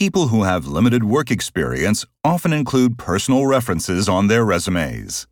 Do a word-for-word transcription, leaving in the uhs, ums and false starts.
people who have limited work experience often include personal references on their resumes.